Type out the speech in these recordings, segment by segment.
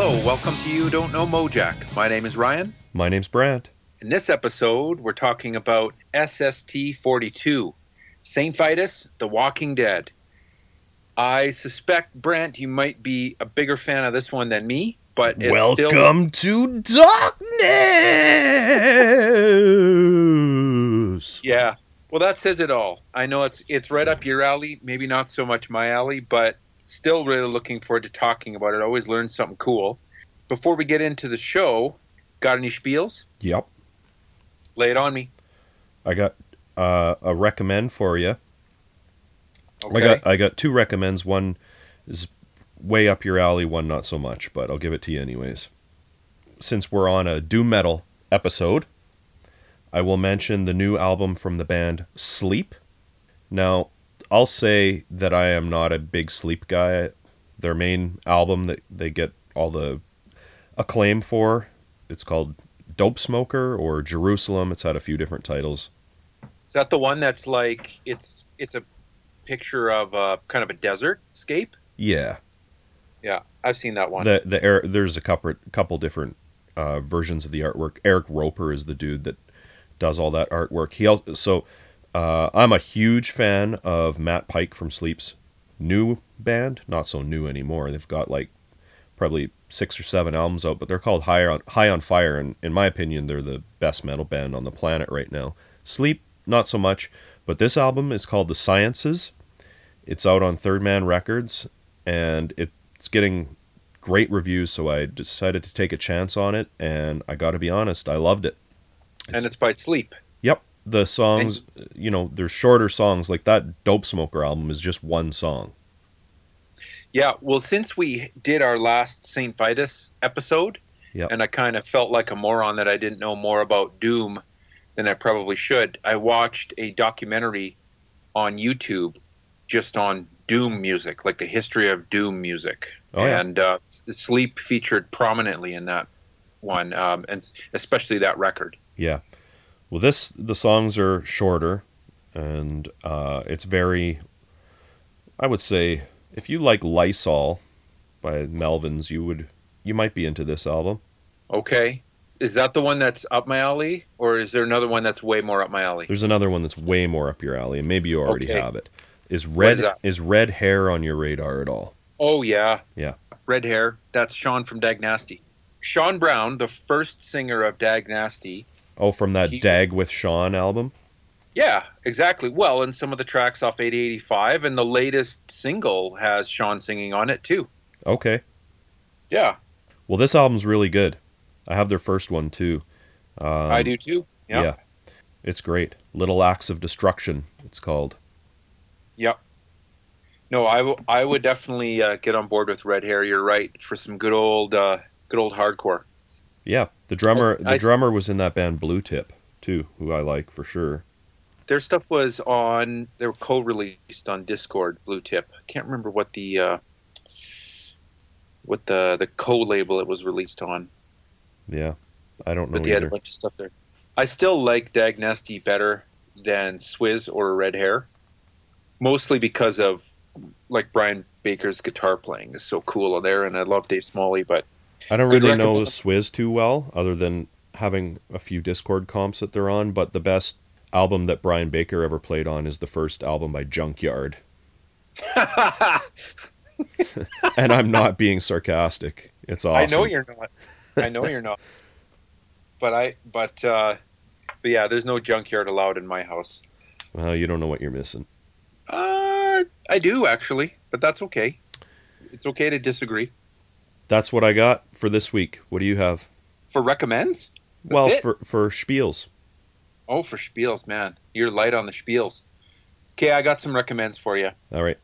Hello, welcome to You Don't Know Mojack. My name is Ryan. My name's Brad. In this episode, we're talking about SST 42, Saint Vitus, The Walking Dead. I suspect, Brent, you might be a bigger fan of this one than me, but it's welcome to darkness! Yeah, well, that says it all. I know it's right up your alley, maybe not so much my alley, but still really looking forward to talking about it. I always learn something cool. Before we get into the show, got any spiels? Yep. Lay it on me. I got a recommend for you. Okay. I got two recommends. One is way up your alley, one not so much, but I'll give it to you anyways. Since we're on a doom metal episode, I will mention the new album from the band Sleep. Now, I'll say that I am not a big Sleep guy. Their main album that they get all the acclaim for, it's called Dopesmoker or Jerusalem. It's had a few different titles. Is that the one that's like, it's a picture of a kind of a desert scape? Yeah, I've seen that one. There's a couple different versions of the artwork. Eric Roper is the dude that does all that artwork. He also, I'm a huge fan of Matt Pike from Sleep's new band. Not so new anymore. They've got like probably 6 or 7 albums out, but they're called High on Fire, and in my opinion, they're the best metal band on the planet right now. Sleep, not so much, but this album is called The Sciences. It's out on Third Man Records, and it's getting great reviews, so I decided to take a chance on it, and I gotta be honest, I loved it. It's by Sleep. Yep. The songs, you know, they're shorter songs. Like that Dopesmoker album is just one song. Yeah, well, since we did our last St. Vitus episode, yep, and I kind of felt like a moron that I didn't know more about doom than I probably should, I watched a documentary on YouTube just on doom music, like the history of doom music. Oh, yeah. And Sleep featured prominently in that one, and especially that record. Yeah. Well, the songs are shorter, and it's very, I would say, if you like Lysol by Melvins, you might be into this album. Okay. Is that the one that's up my alley, or is there another one that's way more up my alley? There's another one that's way more up your alley, and maybe you already have it. Is Red Hair on your radar at all? Oh, yeah. Yeah. Red Hair, that's Sean from Dag Nasty. Sean Brown, the first singer of Dag Nasty. Oh, from that Dag with Sean album? Yeah, exactly. Well, and some of the tracks off 8085, and the latest single has Sean singing on it, too. Okay. Yeah. Well, this album's really good. I have their first one, too. I do, too. Yeah. Yeah. It's great. Little Acts of Destruction, it's called. Yep. No, I would definitely get on board with Red Hair. You're right, for some good old hardcore. Yeah, the drummer was in that band Blue Tip too, who I like for sure. Their stuff was on, they were co-released on Dischord, Blue Tip. I can't remember what the co-label it was released on. Yeah, I don't know either. But they had a bunch of stuff there. I still like Dag Nasty better than Swiz or Red Hair, mostly because of like Brian Baker's guitar playing is so cool there, and I love Dave Smalley, but I don't really know Swiz too well, other than having a few Dischord comps that they're on, but the best album that Brian Baker ever played on is the first album by Junkyard. And I'm not being sarcastic. It's awesome. I know you're not. But yeah, there's no Junkyard allowed in my house. Well, you don't know what you're missing. I do, actually, but that's okay. It's okay to disagree. That's what I got for this week. What do you have? For recommends? That's well, it. For spiels. Oh, for spiels, man. You're light on the spiels. Okay, I got some recommends for you. All right.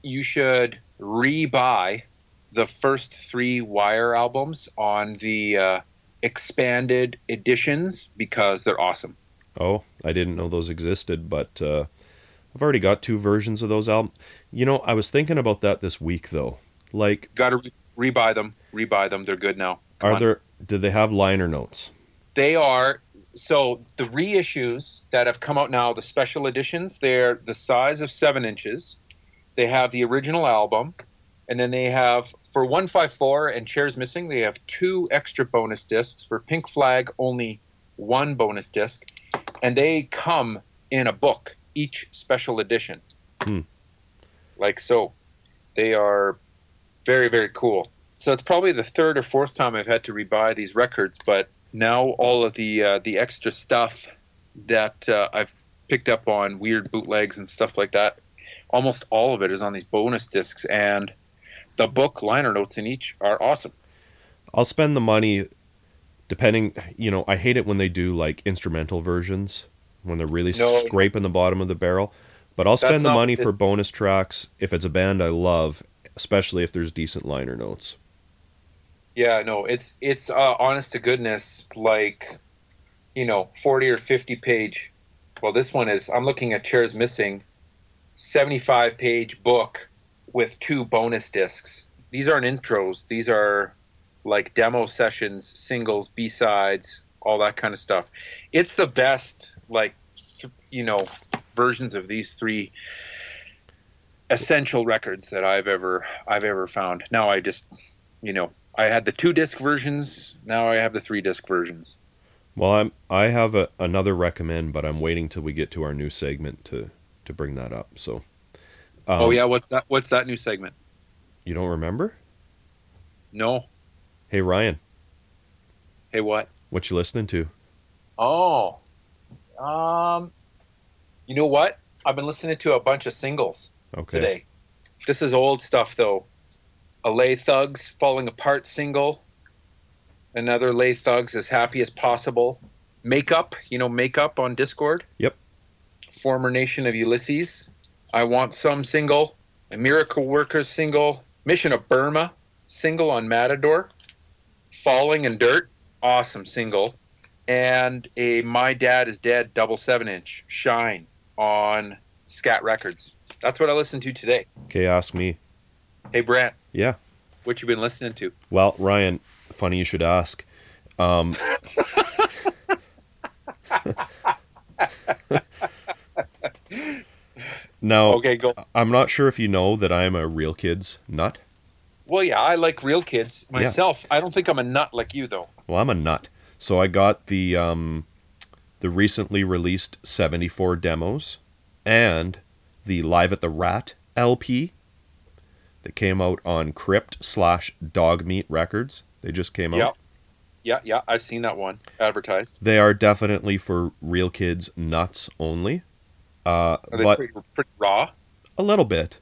You should re-buy the first 3 Wire albums on the expanded editions because they're awesome. Oh, I didn't know those existed, but I've already got 2 versions of those albums. You know, I was thinking about that this week, though. Like, got to Rebuy them. They're good now. Do they have liner notes? They are. So the reissues that have come out now, the special editions, they're the size of 7 inches. They have the original album, and then they have For 154 and Chairs Missing, they have two extra bonus discs. For Pink Flag, only one bonus disc. And they come in a book, each special edition. Hmm. Like so. They are very, very cool. So it's probably the third or fourth time I've had to rebuy these records, but now all of the extra stuff that I've picked up on, weird bootlegs and stuff like that, almost all of it is on these bonus discs, and the book liner notes in each are awesome. I'll spend the money depending, you know, I hate it when they do like instrumental versions, when they're really scraping the bottom of the barrel, but I'll spend the money for bonus tracks if it's a band I love, especially if there's decent liner notes. Yeah, no, it's honest to goodness, like, you know, 40 or 50 page. Well, this one is, I'm looking at Chairs Missing, 75 page book with two bonus discs. These aren't intros. These are like demo sessions, singles, B-sides, all that kind of stuff. It's the best, like, you know, versions of these three essential records that I've ever found. Now I just, you know, I had the 2-disc versions. Now I have the 3-disc versions. Well, I have another recommend, but I'm waiting till we get to our new segment to bring that up. So, oh yeah, what's that new segment? You don't remember? No. Hey Ryan. Hey what? What you listening to? Oh, you know what? I've been listening to a bunch of singles today. This is old stuff though. A Lay Thugs Falling Apart single. Another Lay Thugs As Happy As Possible. Makeup, you know, Makeup on Dischord. Yep. Former Nation of Ulysses. I Want Some single. A Miracle Workers single. Mission of Burma single on Matador. Falling and Dirt. Awesome single. And a My Dad Is Dead double 7-inch Shine on Scat Records. That's what I listened to today. Okay, ask me. Hey, Brant. Yeah. What you been listening to? Well, Ryan, funny you should ask. Now, okay, go. I'm not sure if you know that I'm a Real Kids nut. Well, yeah, I like Real Kids myself. Yeah. I don't think I'm a nut like you, though. Well, I'm a nut. So I got the recently released 74 demos and the Live at the Rat LP. It came out on Crypt/Dog Meat Records. They just came out. Yeah, I've seen that one advertised. They are definitely for Real Kids nuts only. Are they pretty raw? A little bit.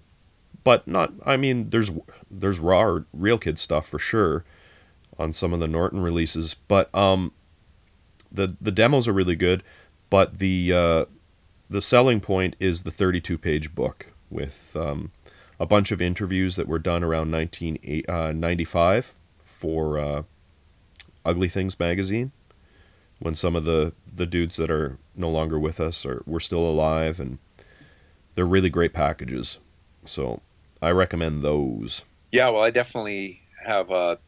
But not, I mean, there's raw Real Kids stuff for sure on some of the Norton releases. But the demos are really good. But the selling point is the 32-page book with... a bunch of interviews that were done around 1995 for Ugly Things magazine, when some of the dudes that are no longer with us were still alive, and they're really great packages. So I recommend those. Yeah, well, I definitely have a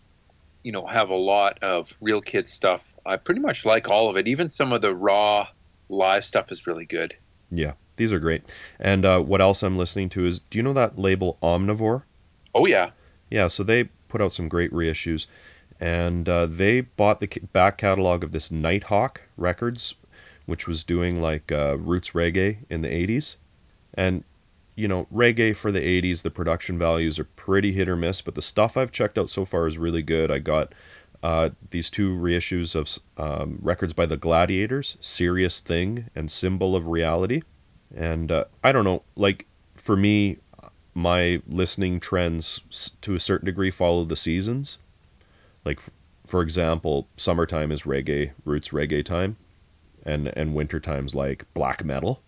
lot of Real Kids stuff. I pretty much like all of it. Even some of the raw live stuff is really good. Yeah. These are great. And what else I'm listening to is, do you know that label Omnivore? Oh, yeah. Yeah, so they put out some great reissues. And they bought the back catalog of this Nighthawk Records, which was doing like roots reggae in the 80s. And, you know, reggae for the 80s, the production values are pretty hit or miss, but the stuff I've checked out so far is really good. I got these two reissues of records by the Gladiators, Serious Thing and Symbol of Reality. And I don't know, like for me, my listening trends to a certain degree follow the seasons. Like, for example, summertime is reggae, roots reggae time. And wintertime's like black metal.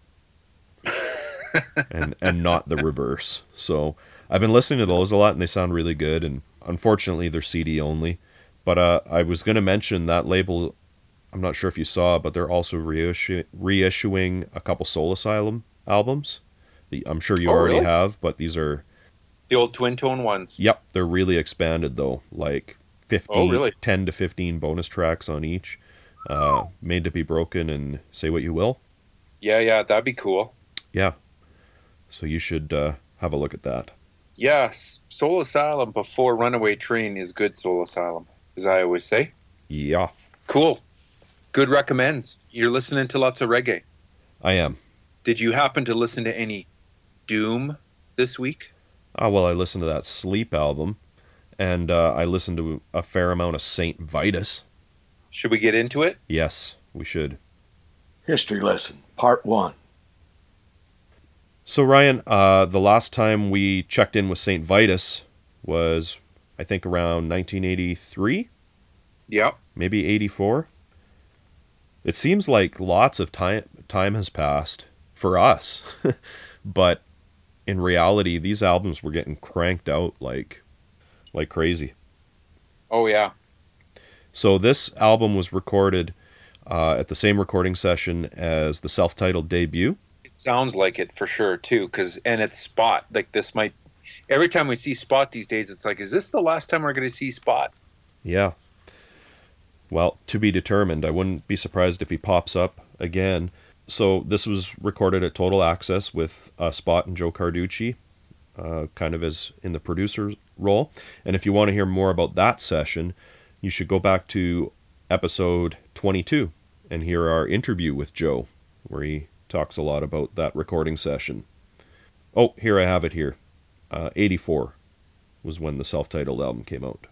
and not the reverse. So I've been listening to those a lot and they sound really good. And unfortunately, they're CD only. But I was going to mention that label... I'm not sure if you saw, but they're also reissuing a couple Soul Asylum albums. I'm sure you already have, but these are... The old twin-tone ones. Yep, they're really expanded, though. Like 10 to 15 bonus tracks on each. Made to Be Broken and Say What You Will. Yeah, that'd be cool. Yeah. So you should have a look at that. Yes, Soul Asylum before Runaway Train is good Soul Asylum, as I always say. Yeah. Cool. Good recommends. You're listening to lots of reggae. I am. Did you happen to listen to any Doom this week? Well, I listened to that Sleep album, and I listened to a fair amount of Saint Vitus. Should we get into it? Yes, we should. History lesson, part one. So, Ryan, the last time we checked in with Saint Vitus was, I think, around 1983? Yep. Maybe 84? It seems like lots of time has passed for us, but in reality, these albums were getting cranked out like crazy. Oh, yeah. So this album was recorded at the same recording session as the self-titled debut. It sounds like it for sure, too, and it's Spot. Like, this might... Every time we see Spot these days, it's like, is this the last time we're going to see Spot? Yeah. Well, to be determined. I wouldn't be surprised if he pops up again. So this was recorded at Total Access with Spot and Joe Carducci, kind of as in the producer's role. And if you want to hear more about that session, you should go back to episode 22 and hear our interview with Joe, where he talks a lot about that recording session. Oh, here I have it here. 84 was when the self-titled album came out.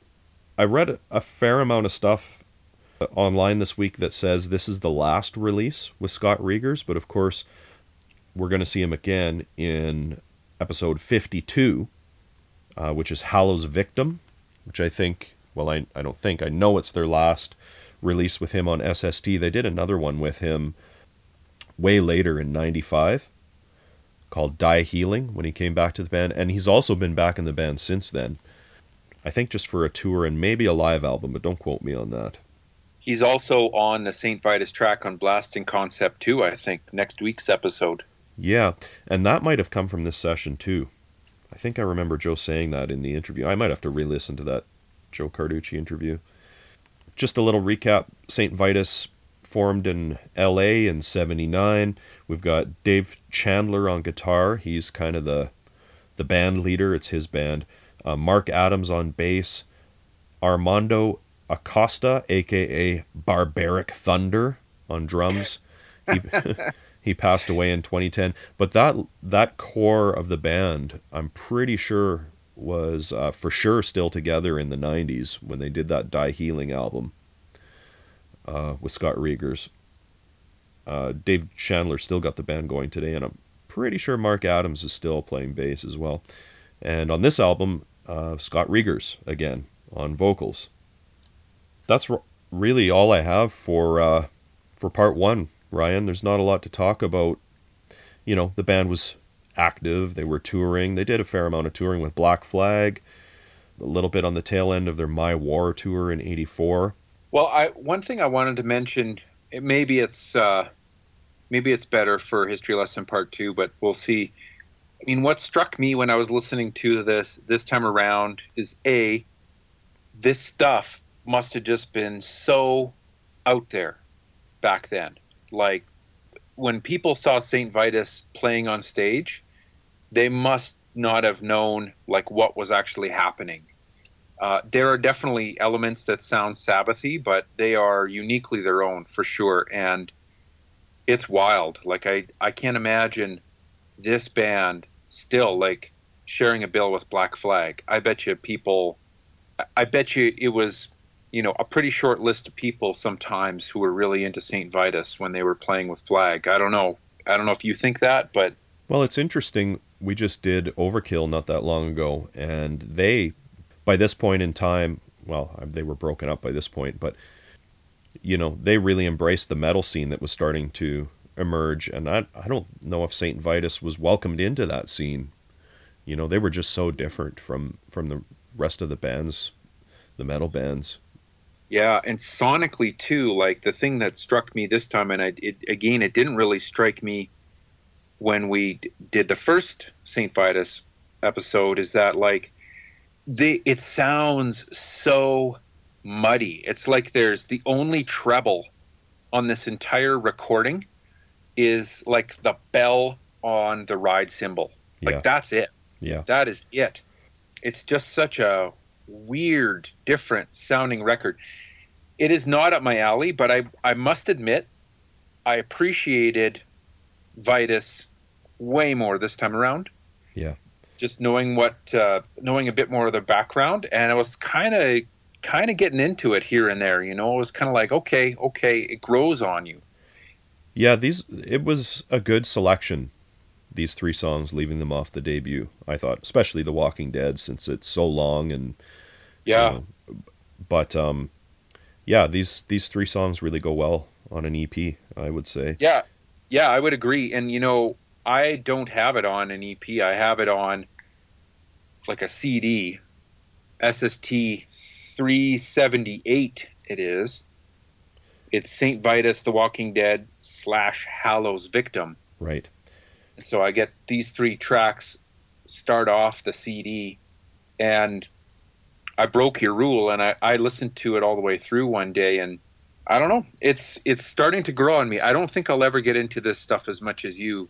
I read a fair amount of stuff online this week that says this is the last release with Scott Reegers, but of course we're going to see him again in episode 52, which is Hallow's Victim, which I think... Well, I don't think. I know it's their last release with him on SST. They did another one with him way later in 95 called Die Healing when he came back to the band. And he's also been back in the band since then. I think just for a tour and maybe a live album, but don't quote me on that. He's also on the St. Vitus track on Blasting Concept 2, I think, next week's episode. Yeah, and that might have come from this session too. I think I remember Joe saying that in the interview. I might have to re-listen to that Joe Carducci interview. Just a little recap. St. Vitus formed in LA in 79. We've got Dave Chandler on guitar. He's kind of the band leader. It's his band. Mark Adams on bass. Armando Acosta, aka Barbaric Thunder, on drums. He passed away in 2010. But that core of the band, I'm pretty sure, was for sure still together in the 90s when they did that Die Healing album with Scott Reegers. Dave Chandler still got the band going today, and I'm pretty sure Mark Adams is still playing bass as well. And on this album, Scott Reegers again on vocals. That's really all I have for part one, Ryan. There's not a lot to talk about. You know, the band was active. They were touring. They did a fair amount of touring with Black Flag, a little bit on the tail end of their My War tour in 84. Well, one thing I wanted to mention, maybe it's better for History Lesson Part 2, but we'll see. I mean, what struck me when I was listening to this time around is, A, this stuff must have just been so out there back then. Like, when people saw St. Vitus playing on stage, they must not have known like what was actually happening. There are definitely elements that sound Sabbathy, but they are uniquely their own for sure. And it's wild. Like I can't imagine this band still like sharing a bill with Black Flag. I bet you it was, you know, a pretty short list of people sometimes who were really into St. Vitus when they were playing with Flag. I don't know if you think that, but... Well, it's interesting. We just did Overkill not that long ago, and they, by this point in time, well, they were broken up by this point, but, you know, they really embraced the metal scene that was starting to emerge, and I don't know if St. Vitus was welcomed into that scene. You know, they were just so different from the rest of the bands, the metal bands. Yeah, and sonically too, like the thing that struck me this time, and it didn't really strike me when we did the first St. Vitus episode, is that like it sounds so muddy. It's like there's the only treble on this entire recording is like the bell on the ride cymbal. Like that's it. Yeah. That is it. It's just such a weird, different sounding record. It is not up my alley, but I must admit I appreciated Vitus way more this time around. Yeah. Just knowing a bit more of the background, and I was kind of getting into it here and there, you know. It was kind of like, okay, it grows on you. Yeah, it was a good selection, these three songs, leaving them off the debut, I thought, especially The Walking Dead, since it's so long. And yeah, yeah, these three songs really go well on an EP, I would say. Yeah, I would agree. And you know, I don't have it on an EP. I have it on like a CD, SST 378 it is. It's Saint Vitus, The Walking Dead / Hallow's Victim. Right. So I get these three tracks, start off the CD, and I broke your rule, and I listened to it all the way through one day, and I don't know, it's starting to grow on me. I don't think I'll ever get into this stuff as much as you,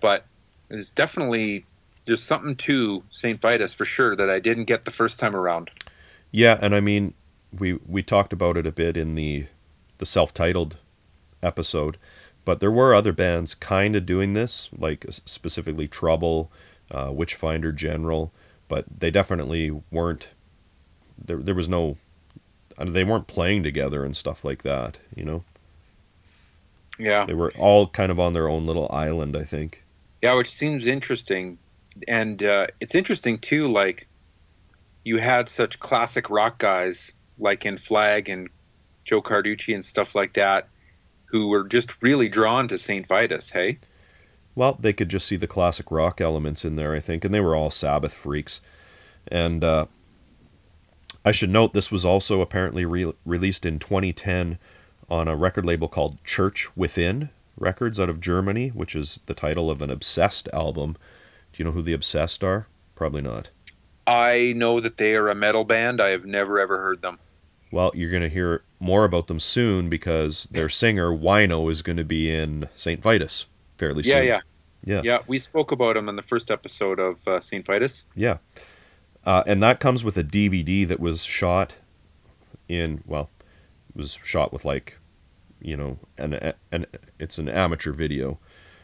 but it's definitely, there's something to St. Vitus for sure that I didn't get the first time around. Yeah, and I mean, we talked about it a bit in the self-titled episode, but there were other bands kind of doing this, like specifically Trouble, Witchfinder General, but they definitely weren't, there was no, they weren't playing together and stuff like that, you know? Yeah. They were all kind of on their own little island, I think. Yeah, which seems interesting. And it's interesting, too, like, you had such classic rock guys, like in Flag and Joe Carducci and stuff like that, who were just really drawn to St. Vitus, hey? Well, they could just see the classic rock elements in there, I think, and they were all Sabbath freaks. And I should note this was also apparently released in 2010 on a record label called Church Within Records out of Germany, which is the title of an Obsessed album. Do you know who the Obsessed are? Probably not. I know that they are a metal band. I have never, ever heard them. Well, you're going to hear more about them soon because their singer, Wino, is going to be in St. Vitus fairly soon. Yeah. We spoke about him in the first episode of St. Vitus. Yeah. And that comes with a DVD that was shot with like, you know, it's an amateur video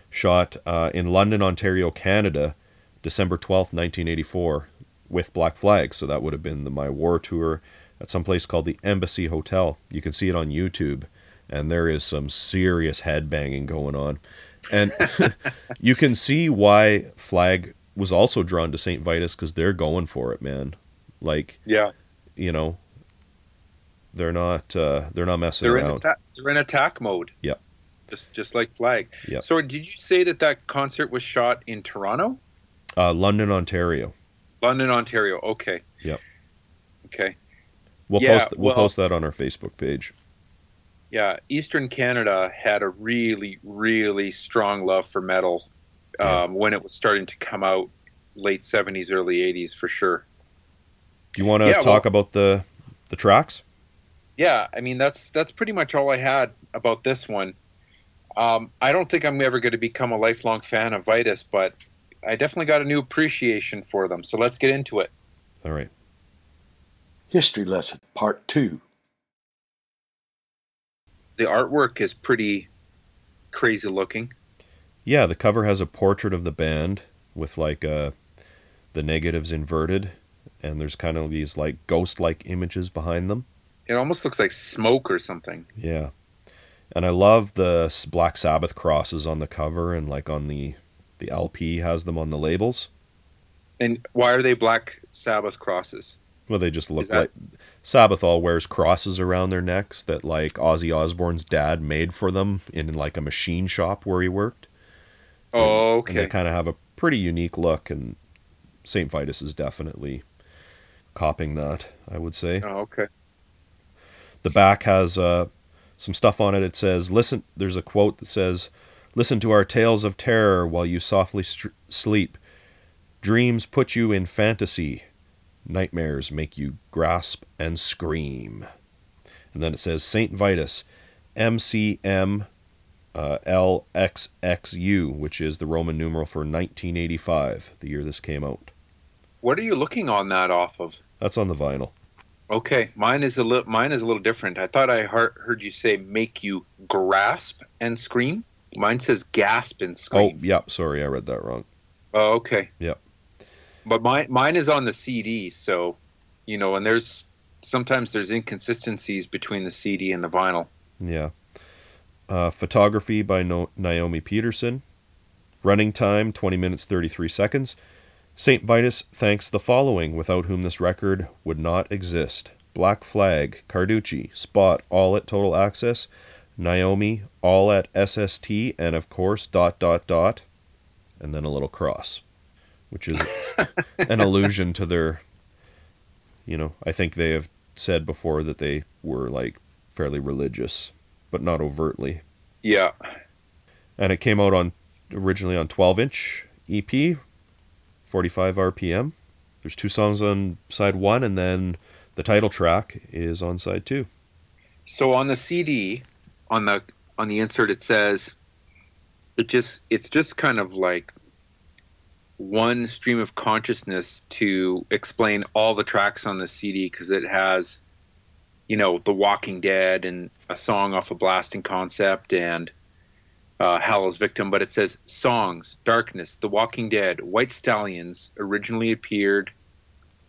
shot in London, Ontario, Canada, December 12th, 1984 with Black Flag. So that would have been the My War tour at some place called the Embassy Hotel. You can see it on YouTube, and there is some serious headbanging going on. And you can see why Flag was also drawn to St. Vitus, because they're going for it, man. Like, yeah, you know, they're not messing around. They're in attack mode. Yeah, just like Flag. Yeah. So did you say that concert was shot in Toronto? London, Ontario. London, Ontario. Okay. Yep. Okay. We'll post that on our Facebook page. Yeah, Eastern Canada had a really, really strong love for metal when it was starting to come out, late 70s, early 80s, for sure. Do you want to talk about the tracks? Yeah, I mean, that's pretty much all I had about this one. I don't think I'm ever going to become a lifelong fan of Vitus, but I definitely got a new appreciation for them, so let's get into it. All right. History Lesson, Part 2. The artwork is pretty crazy looking. Yeah, the cover has a portrait of the band with like the negatives inverted, and there's kind of these like ghost-like images behind them. It almost looks like smoke or something. Yeah. And I love the Black Sabbath crosses on the cover, and like on the LP has them on the labels. And why are they Black Sabbath crosses? Well, they just look like Sabbath all wears crosses around their necks that like Ozzy Osbourne's dad made for them in like a machine shop where he worked. Oh, okay. And they kind of have a pretty unique look, and St. Vitus is definitely copying that, I would say. Oh, okay. The back has some stuff on it. It says, there's a quote that says, "Listen to our tales of terror while you softly sleep. Dreams put you in fantasy. Nightmares make you grasp and scream." And then it says, "St. Vitus, MCM LXXU, which is the Roman numeral for 1985, the year this came out. What are you looking on that off of? That's on the vinyl. Okay, mine is a little different. I thought I heard you say make you grasp and scream. Mine says gasp and scream. Oh, yeah, sorry, I read that wrong. Oh, okay. Yeah. But mine is on the CD, so, you know, and sometimes there's inconsistencies between the CD and the vinyl. Yeah. Photography by Naomi Peterson. Running time, 20 minutes, 33 seconds. Saint Vitus thanks the following, without whom this record would not exist. Black Flag, Carducci, Spot, all at Total Access, Naomi, all at SST, and of course, ... and then a little cross, which is an allusion to their, you know, I think they have said before that they were, like, fairly religious, but not overtly. Yeah. And it came out originally on 12-inch EP, 45 RPM. There's two songs on side one, and then the title track is on side two. So on the CD, on the insert, it says it's just kind of like one stream of consciousness to explain all the tracks on the CD, because it has, you know, The Walking Dead and a song off of Blasting Concept and Hallow's Victim, but it says songs, Darkness, The Walking Dead, White Stallions, originally appeared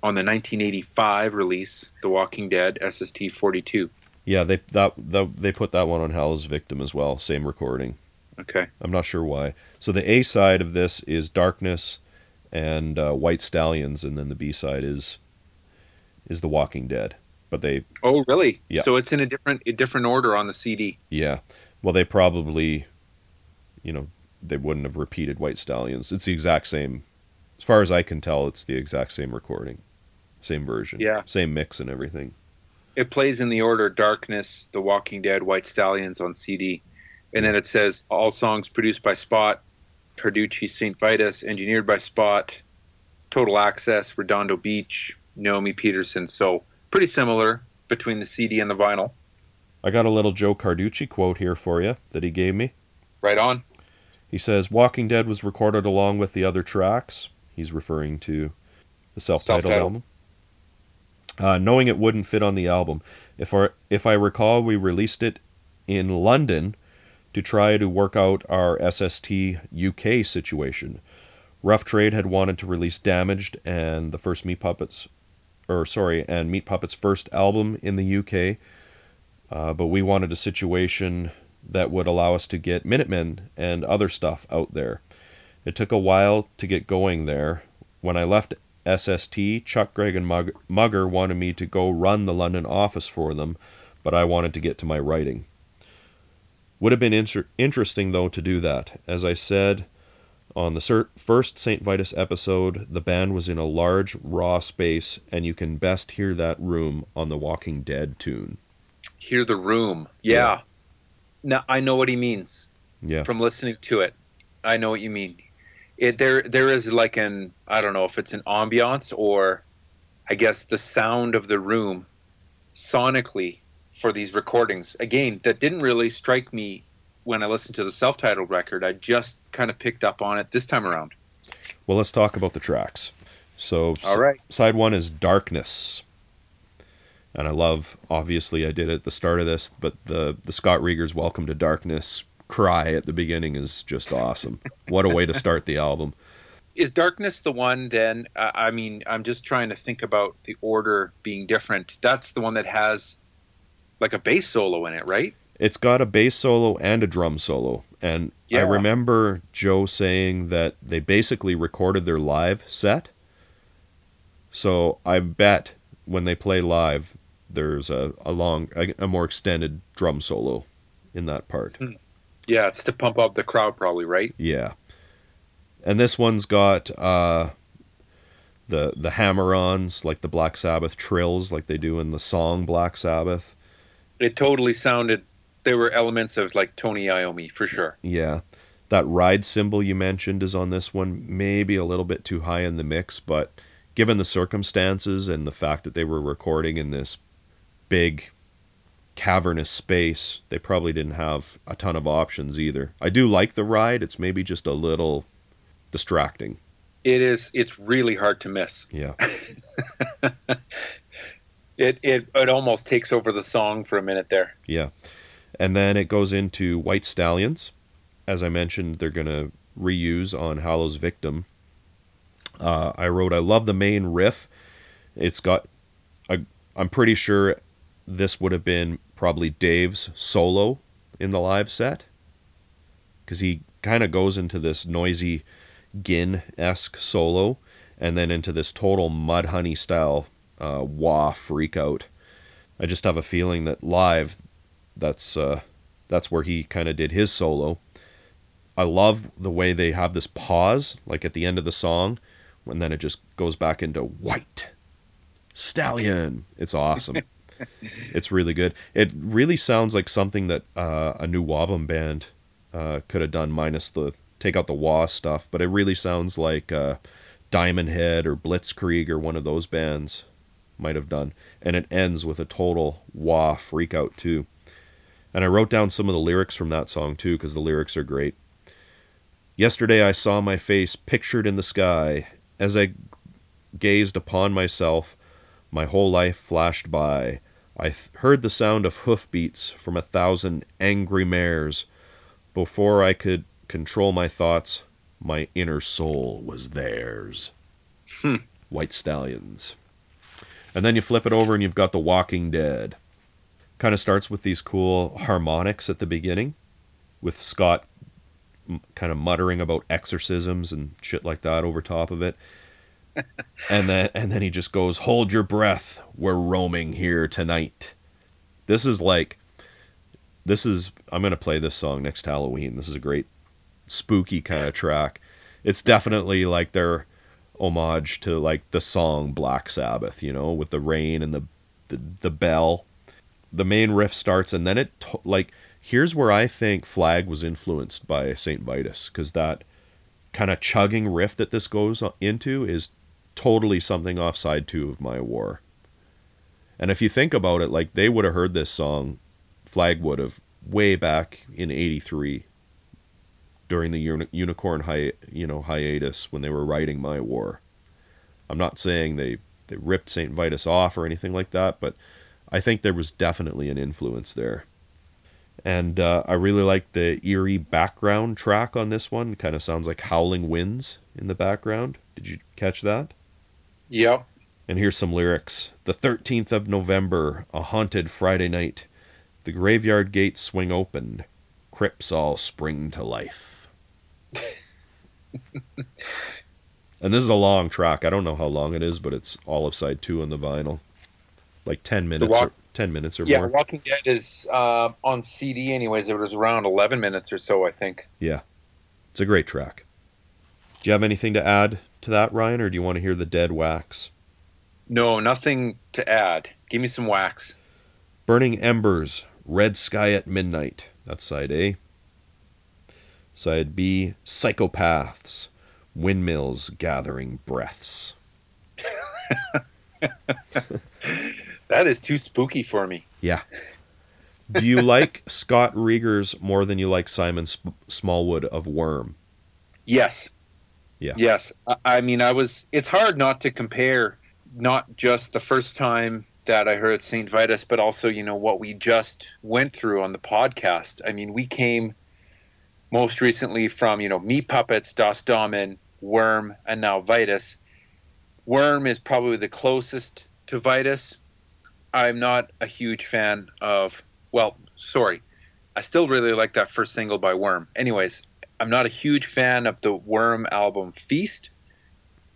on the 1985 release, The Walking Dead, SST 42. Yeah, they put that one on Hallow's Victim as well, same recording. Okay. I'm not sure why. So the A side of this is Darkness and White Stallions, and then the B side is The Walking Dead. But they... Oh, really? Yeah. So it's in a different order on the CD. Yeah. Well, they probably... You know, they wouldn't have repeated White Stallions. It's the exact same, as far as I can tell, it's the exact same recording, same version, yeah, same mix and everything. It plays in the order Darkness, The Walking Dead, White Stallions on CD. And then it says all songs produced by Spot, Carducci, St. Vitus, engineered by Spot, Total Access, Redondo Beach, Naomi Peterson. So pretty similar between the CD and the vinyl. I got a little Joe Carducci quote here for you that he gave me. Right on. He says, Walking Dead was recorded along with the other tracks. He's referring to the self-titled album. Knowing it wouldn't fit on the album. If I recall, we released it in London to try to work out our SST UK situation. Rough Trade had wanted to release Damaged and Meat Puppet's first album in the UK. But we wanted a situation that would allow us to get Minutemen and other stuff out there. It took a while to get going there. When I left SST, Chuck, Greg, and Mugger wanted me to go run the London office for them, but I wanted to get to my writing. Would have been interesting, though, to do that. As I said on the first St. Vitus episode, the band was in a large, raw space, and you can best hear that room on the Walking Dead tune. Hear the room. Yeah. Now, I know what he means. Yeah. From listening to it, I know what you mean. There is like I don't know if it's an ambiance or, I guess, the sound of the room sonically for these recordings. Again, that didn't really strike me when I listened to the self-titled record. I just kind of picked up on it this time around. Well, let's talk about the tracks. So, all right. Side one is Darkness. And I love, obviously I did it at the start of this, but the Scott Reager's Welcome to Darkness cry at the beginning is just awesome. What a way to start the album. Is Darkness the one then, I mean, I'm just trying to think about the order being different. That's the one that has like a bass solo in it, right? It's got a bass solo and a drum solo. And yeah. I remember Joe saying that they basically recorded their live set. So I bet when they play live, there's a more extended drum solo in that part. Yeah, it's to pump up the crowd probably, right? Yeah. And this one's got the hammer-ons, like the Black Sabbath trills, like they do in the song Black Sabbath. It totally sounded... There were elements of, like, Tony Iommi, for sure. Yeah. That ride cymbal you mentioned is on this one. Maybe a little bit too high in the mix, but... Given the circumstances and the fact that they were recording in this big cavernous space, they probably didn't have a ton of options either. I do like the ride. It's maybe just a little distracting. It's really hard to miss. Yeah. It almost takes over the song for a minute there. Yeah. And then it goes into White Stallions. As I mentioned, they're going to reuse on Hallow's Victim. I wrote, I love the main riff. It's got, I'm pretty sure this would have been probably Dave's solo in the live set, because he kind of goes into this noisy Gin-esque solo and then into this total Mudhoney style wah freak out. I just have a feeling that live, that's where he kind of did his solo. I love the way they have this pause, like at the end of the song, and then it just goes back into White Stallion. It's awesome. It's really good. It really sounds like something that a new Wobbum band could have done, minus the take out the wah stuff, but it really sounds like Diamond Head or Blitzkrieg or one of those bands might have done. And it ends with a total wah freak out too. And I wrote down some of the lyrics from that song too, because the lyrics are great. Yesterday I saw my face pictured in the sky. As I gazed upon myself, my whole life flashed by. I heard the sound of hoofbeats from 1,000 angry mares. Before I could control my thoughts, my inner soul was theirs. White Stallions. And then you flip it over and you've got The Walking Dead. Kind of starts with these cool harmonics at the beginning, with Scott kind of muttering about exorcisms and shit like that over top of it. and then he just goes, hold your breath, we're roaming here tonight. This is I'm going to play this song next Halloween. This is a great spooky kind of track. It's definitely like their homage to like the song Black Sabbath, you know, with the rain and the bell. The main riff starts, and then here's where I think Flag was influenced by Saint Vitus, because that kind of chugging riff that this goes into is totally something off side 2 of My War. And if you think about it, like, they would have heard this song, Flag would have, way back in 83 during the Unicorn hiatus when they were writing My War. I'm not saying they ripped St. Vitus off or anything like that, but I think there was definitely an influence there. And I really like the eerie background track on this one. Kind of sounds like howling winds in the background. Did you catch that? Yep. And here's some lyrics. The 13th of November, a haunted Friday night. The graveyard gates swing open. Crypts all spring to life. And this is a long track. I don't know how long it is, but it's all of side 2 on the vinyl. Like 10 minutes, 10 minutes or more. Yeah, Walking Dead is on CD anyways. It was around 11 minutes or so, I think. Yeah, it's a great track. Do you have anything to add to that, Ryan, or do you want to hear the Dead wax? No, nothing to add. Give me some wax. Burning Embers, Red Sky at Midnight. That's side A. Side B, Psychopaths, Windmills Gathering Breaths. That is too spooky for me. Yeah. Do you like Scott Reagers more than you like Simon Smallwood of Worm? Yes. Yeah. Yes. I mean, it's hard not to compare, not just the first time that I heard St. Vitus, but also, you know, what we just went through on the podcast. I mean, we came most recently from, you know, Me Puppets, Das Damen, Worm, and now Vitus. Worm is probably the closest to Vitus. I'm not a huge fan of, I still really like that first single by Worm. Anyways, I'm not a huge fan of the Worm album Feast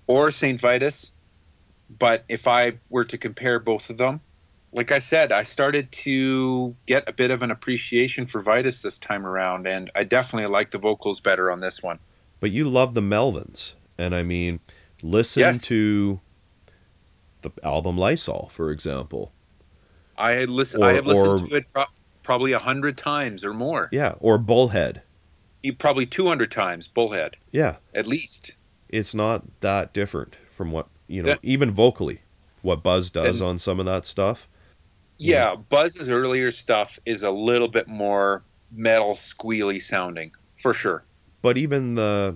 or St. Vitus, but if I were to compare both of them, like I said, I started to get a bit of an appreciation for Vitus this time around, and I definitely like the vocals better on this one. But you love the Melvins, and I mean, listen to the album Lysol, for example. I have listened to it probably 100 times or more. Yeah, or Bullhead. Probably 200 times, Bullhead. Yeah. At least. It's not that different from what, you know, even vocally, what Buzz does on some of that stuff. Yeah, yeah, Buzz's earlier stuff is a little bit more metal squealy sounding, for sure. But even the,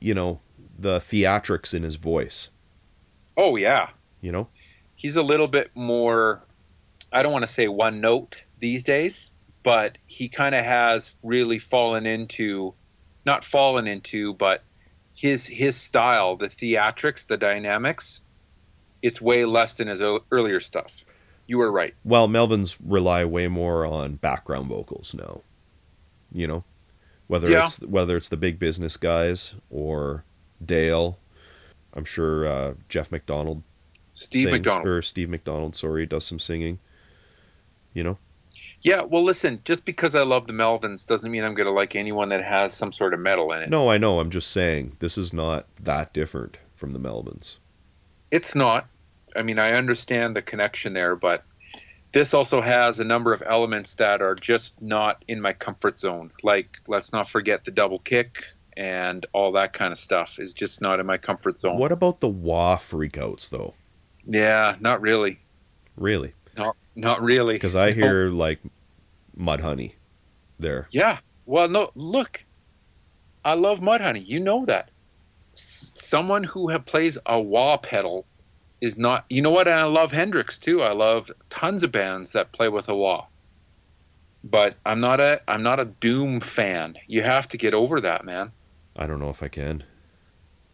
you know, the theatrics in his voice. Oh, yeah. You know? He's a little bit more, I don't want to say one note these days, but he kind of has really fallen into, but his style, the theatrics, the dynamics, it's way less than his earlier stuff. You were right. Well, Melvins rely way more on background vocals now, you know, whether it's the big business guys or Dale. I'm sure Jeff McDonald. Steve McDonald does some singing, you know? Yeah, well, listen, just because I love the Melvins doesn't mean I'm going to like anyone that has some sort of metal in it. No, I know. I'm just saying this is not that different from the Melvins. It's not. I mean, I understand the connection there, but this also has a number of elements that are just not in my comfort zone. Like, let's not forget the double kick and all that kind of stuff is just not in my comfort zone. What about the wah freakouts, though? Yeah, not really. Really? Not really. Because I hear, like, Mudhoney there. Yeah. Well, no, look. I love Mudhoney. You know that. Someone who plays a wah pedal is not... You know what? And I love Hendrix, too. I love tons of bands that play with a wah. But I'm not a Doom fan. You have to get over that, man. I don't know if I can.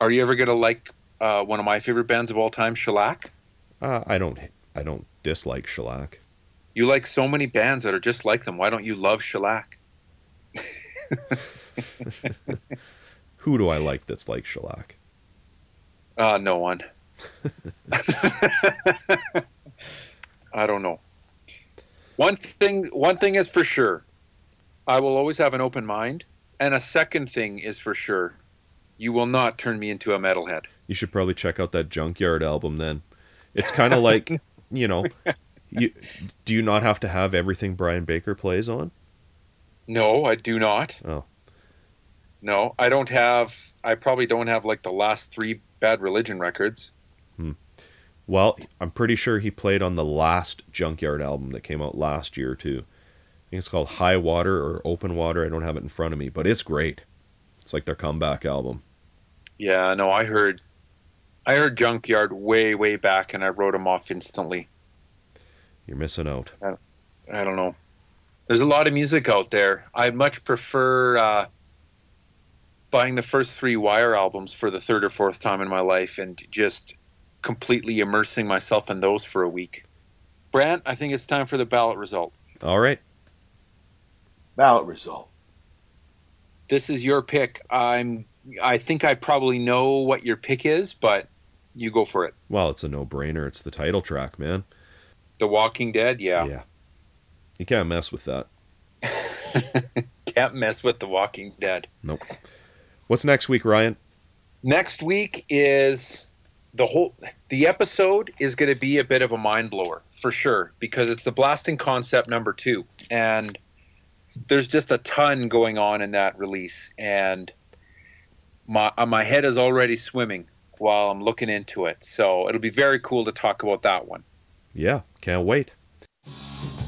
Are you ever going to like one of my favorite bands of all time, Shellac? I don't dislike Shellac. You like so many bands that are just like them. Why don't you love Shellac? Who do I like that's like Shellac? No one. I don't know. One thing is for sure. I will always have an open mind. And a second thing is for sure. You will not turn me into a metalhead. You should probably check out that Junkyard album then. It's kind of like... You know, do you not have to have everything Brian Baker plays on? No, I do not. Oh. No, I probably don't have like the last three Bad Religion records. Well, I'm pretty sure he played on the last Junkyard album that came out last year too. I think it's called High Water or Open Water. I don't have it in front of me, but it's great. It's like their comeback album. Yeah, no, I heard Junkyard way, way back, and I wrote them off instantly. You're missing out. I don't know. There's a lot of music out there. I much prefer buying the first three Wire albums for the third or fourth time in my life and just completely immersing myself in those for a week. Brant, I think it's time for the ballot result. All right. Ballot result. This is your pick. I think I probably know what your pick is, but you go for it. Well, it's a no-brainer. It's the title track, man. The Walking Dead, yeah. Yeah. You can't mess with that. Can't mess with The Walking Dead. Nope. What's next week, Ryan? Next week is the episode is going to be a bit of a mind-blower, for sure, because it's the Blasting Concept #2, and there's just a ton going on in that release, and... My head is already swimming while I'm looking into it. So it'll be very cool to talk about that one. Yeah, can't wait.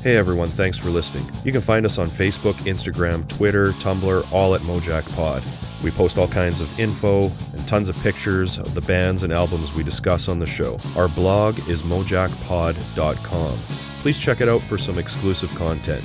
Hey everyone, thanks for listening. You can find us on Facebook, Instagram, Twitter, Tumblr, all at Mojack Pod. We post all kinds of info and tons of pictures of the bands and albums we discuss on the show. Our blog is mojackpod.com. Please check it out for some exclusive content.